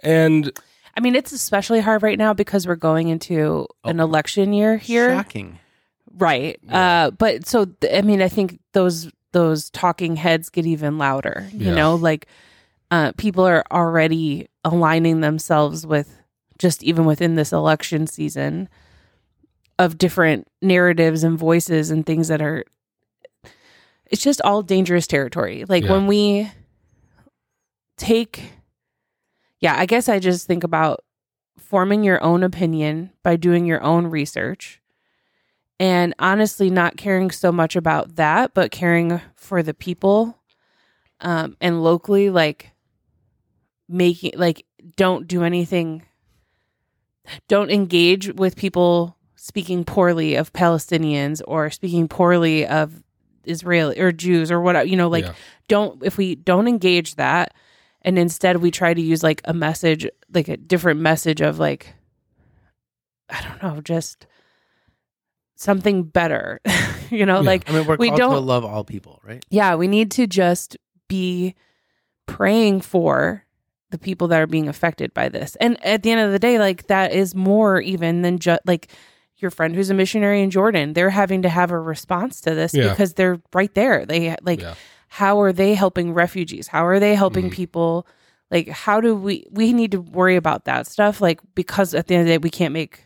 And I mean, it's especially hard right now because we're going into oh, an election year here. Shocking. Right. Yeah. Uh, but so, I mean, I think those... those talking heads get even louder, you yeah. know, like uh, people are already aligning themselves with just even within this election season of different narratives and voices and things that are, it's just all dangerous territory. Like yeah. when we take, yeah, I guess I just think about forming your own opinion by doing your own research. And honestly, not caring so much about that, but caring for the people, um, and locally, like making, like don't do anything, don't engage with people speaking poorly of Palestinians or speaking poorly of Israeli or Jews or whatever, you know, like yeah. don't, if we don't engage that and instead we try to use like a message, like a different message of like, I don't know, just something better, you know, yeah. like I mean, we're we called don't to love all people, right? Yeah. We need to just be praying for the people that are being affected by this. And at the end of the day, like that is more even than just like your friend who's a missionary in Jordan. They're having to have a response to this yeah. because they're right there. They like, yeah. how are they helping refugees? How are they helping mm-hmm. people? Like, how do we, we need to worry about that stuff. Like, because at the end of the day, we can't make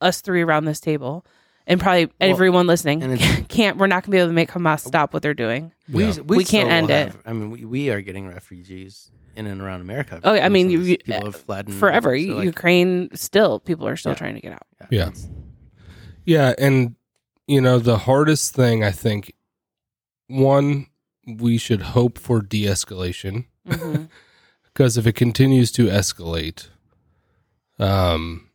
us three around this table and probably well, everyone listening and can't, we're not gonna be able to make Hamas stop what they're doing. We, yeah. we, we can't end have, it. I mean, we, we are getting refugees in and around America. Oh, yeah, I mean, you, people have fled forever. Europe, so like, Ukraine, still, people are still yeah. trying to get out. Yeah. Yeah. And, you know, the hardest thing, I think, one, we should hope for de-escalation mm-hmm. because if it continues to escalate, um,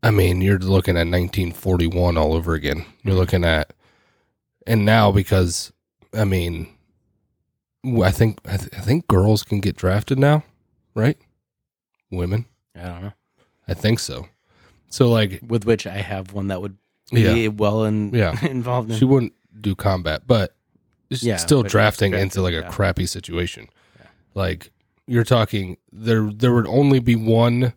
I mean, you're looking at nineteen forty-one all over again. You're looking at, and now because, I mean, I think I, th- I think girls can get drafted now, right? Women? I don't know. I think so. So like, with which I have one that would be yeah. well in, yeah. involved in. She wouldn't do combat, but yeah, still but drafting into like a yeah. crappy situation. Yeah. Like you're talking, there there would only be one.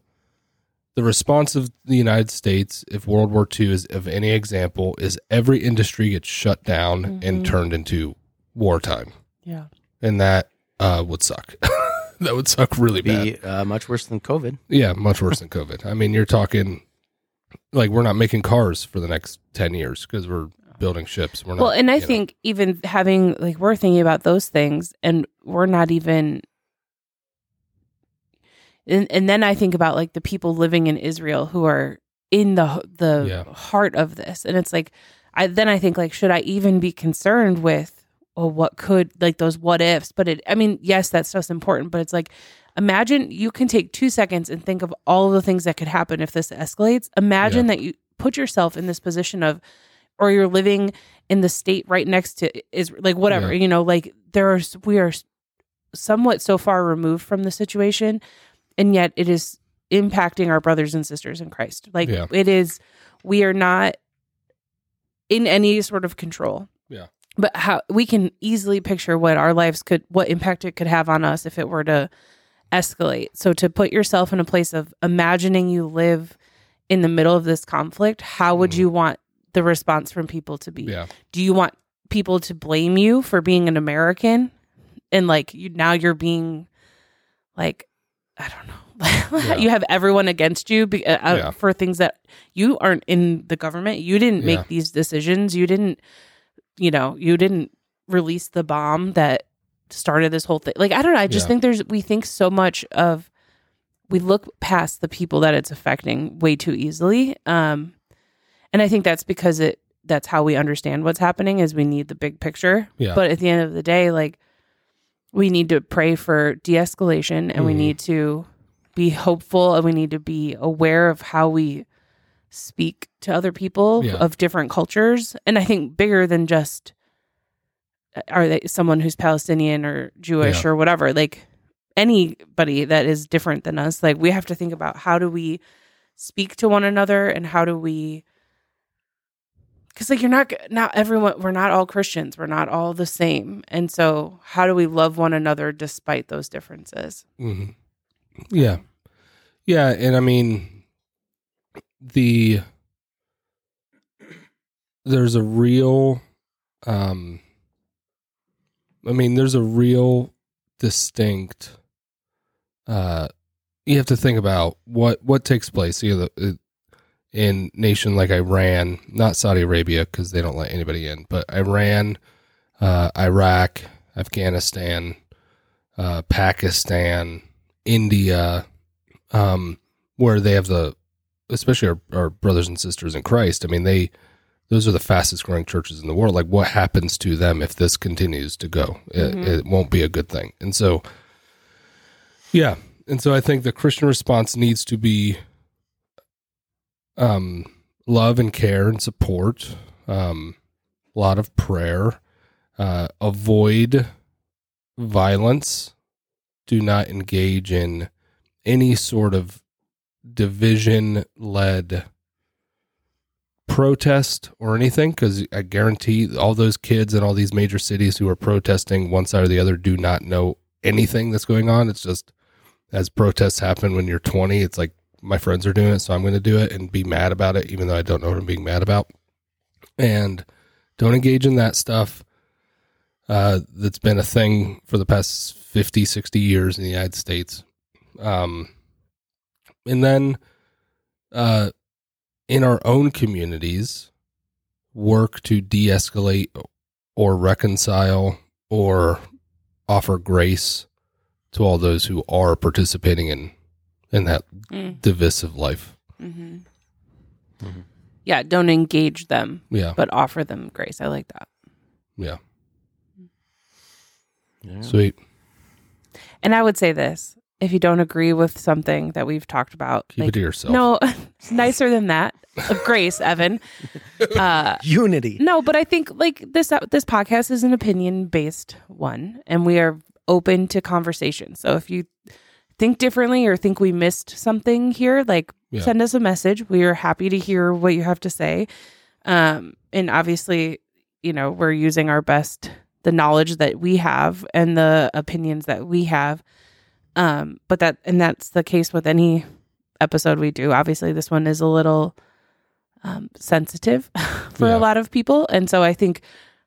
The response of the United States, if World War Two is of any example, is every industry gets shut down mm-hmm. and turned into wartime. Yeah. And that uh, would suck. That would suck really It'd be, bad. Uh, much worse than COVID. Yeah, much worse than COVID. I mean, you're talking, like, we're not making cars for the next ten years because we're building ships. We're not, well, and I think know. even having, like, we're thinking about those things, and we're not even... And and then I think about like the people living in Israel who are in the the yeah. heart of this, and it's like, I then I think like, should I even be concerned with oh what could like those what ifs? But it, I mean, yes, that stuff's important, but it's like, imagine you can take two seconds and think of all the things that could happen if this escalates. Imagine yeah. that you put yourself in this position of, or you're living in the state right next to Israel, like whatever yeah. you know, like there are we are somewhat so far removed from the situation. And yet it is impacting our brothers and sisters in Christ. Like yeah. it is, we are not in any sort of control. Yeah. But how we can easily picture what our lives could, what impact it could have on us if it were to escalate. So to put yourself in a place of imagining you live in the middle of this conflict, how would mm. you want the response from people to be? Yeah. Do you want people to blame you for being an American? And like you, now you're being like, I don't know. yeah. You have everyone against you be, uh, yeah. for things that you aren't in the government. You didn't make yeah. these decisions. You didn't, you know, you didn't release the bomb that started this whole thing. Like, I don't know. I just yeah. think there's, we think so much of, we look past the people that it's affecting way too easily. Um, and I think that's because it, that's how we understand what's happening is we need the big picture. Yeah. But at the end of the day, like, we need to pray for de-escalation and mm. we need to be hopeful and we need to be aware of how we speak to other people yeah. of different cultures. And I think bigger than just, are they someone who's Palestinian or Jewish yeah. or whatever, like anybody that is different than us, like we have to think about how do we speak to one another and how do we, because like you're not, not everyone, we're not all Christians. We're not all the same. And so how do we love one another despite those differences? Mm-hmm. Yeah. Yeah. And I mean, the, there's a real, um, I mean, there's a real distinct, uh, you have to think about what, what takes place. You know, the, in nation like Iran, not Saudi Arabia because they don't let anybody in, but Iran, uh, Iraq, Afghanistan, uh, Pakistan, India, um, where they have the, especially our, our brothers and sisters in Christ. I mean, they, those are the fastest growing churches in the world. Like what happens to them if this continues to go? It, mm-hmm. it won't be a good thing. And so, yeah. And so I think the Christian response needs to be, Um, love and care and support, um, a lot of prayer, uh, avoid violence. Do not engage in any sort of division-led protest or anything, because I guarantee all those kids in all these major cities who are protesting one side or the other do not know anything that's going on. It's just, as protests happen when you're twenty, it's like, my friends are doing it, so I'm going to do it and be mad about it, even though I don't know what I'm being mad about. And don't engage in that stuff. Uh, that's been a thing for the past fifty, sixty years in the United States. Um, and then uh, in our own communities, work to de-escalate or reconcile or offer grace to all those who are participating in in that mm. divisive life. Mm-hmm. Mm-hmm. Yeah, don't engage them, yeah. but offer them grace. I like that. Yeah. Yeah. Sweet. And I would say this, if you don't agree with something that we've talked about, keep like, it to yourself. No, nicer than that. Grace, Evan. Uh, Unity. No, but I think like this, this podcast is an opinion-based one, and we are open to conversation. So if you think differently or think we missed something here, like yeah. send us a message. We are happy to hear what you have to say. Um, and obviously, you know, we're using our best the knowledge that we have and the opinions that we have. Um, but that, and that's the case with any episode we do. Obviously this one is a little um, sensitive for yeah. a lot of people. And so I think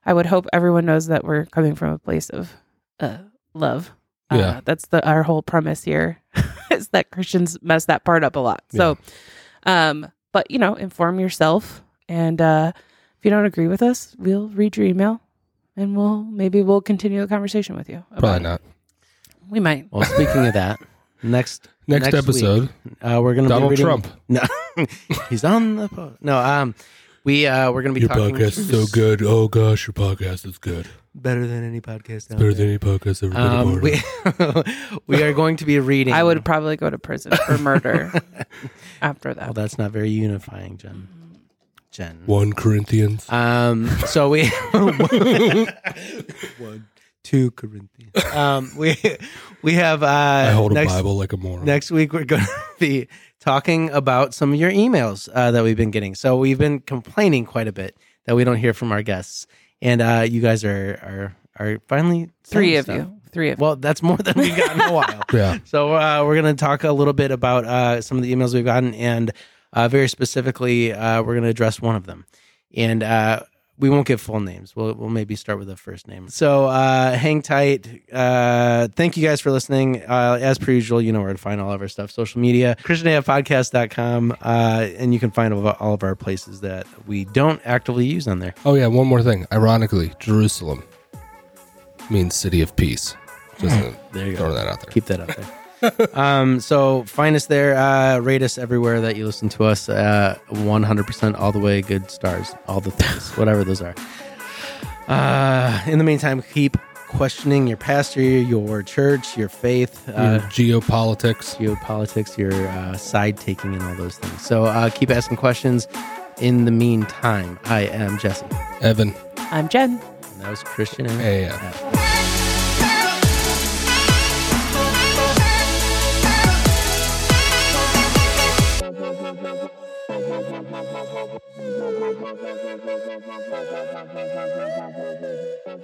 I would hope everyone knows that we're coming from a place of uh, love. Uh, yeah. That's the, our whole premise here is that Christians mess that part up a lot. Yeah. So, um, but you know, inform yourself. And uh, if you don't agree with us, we'll read your email. And we'll maybe we'll continue the conversation with you. Probably not. It. We might. Well, speaking of that, next next, next episode, week, uh, we're going to Donald be reading, Trump. No, he's on the po- no. Um, we uh, we're going to be your talking. Your podcast is so good. Oh gosh, your podcast is good. Better than any podcast. Out better there. Than any podcast ever. Um, we we are going to be reading. I would probably go to prison for murder after that. Well, that's not very unifying, Jen. Jen. First Corinthians. Um, so we one, two Corinthians. Um, we we have. Uh, I hold next, a Bible like a moron. Next week we're going to be talking about some of your emails uh, that we've been getting. So we've been complaining quite a bit that we don't hear from our guests, and uh, you guys are are are finally three of stuff. you. Three of well, that's more than we've gotten in a while. Yeah. So uh, we're going to talk a little bit about uh, some of the emails we've gotten and. Uh, very specifically, uh, we're going to address one of them, and uh, we won't give full names. We'll we'll maybe start with the first name. So uh, hang tight. Uh, thank you guys for listening. Uh, as per usual, you know where to find all of our stuff: social media, Christian A F podcast dot com, uh, and you can find all of our places that we don't actively use on there. Oh yeah, one more thing. Ironically, Jerusalem means city of peace. Just there you throw go. That out there. Keep that out there. um, so find us there, uh, rate us everywhere that you listen to us, uh, one hundred percent all the way, good stars, all the things, whatever those are. Uh, in the meantime, keep questioning your pastor, your church, your faith, uh, your geopolitics, geopolitics, your uh, side taking and all those things. So uh, keep asking questions. In the meantime, I am Jesse. Evan. I'm Jen. And that was Christian. Hey, yeah. Thank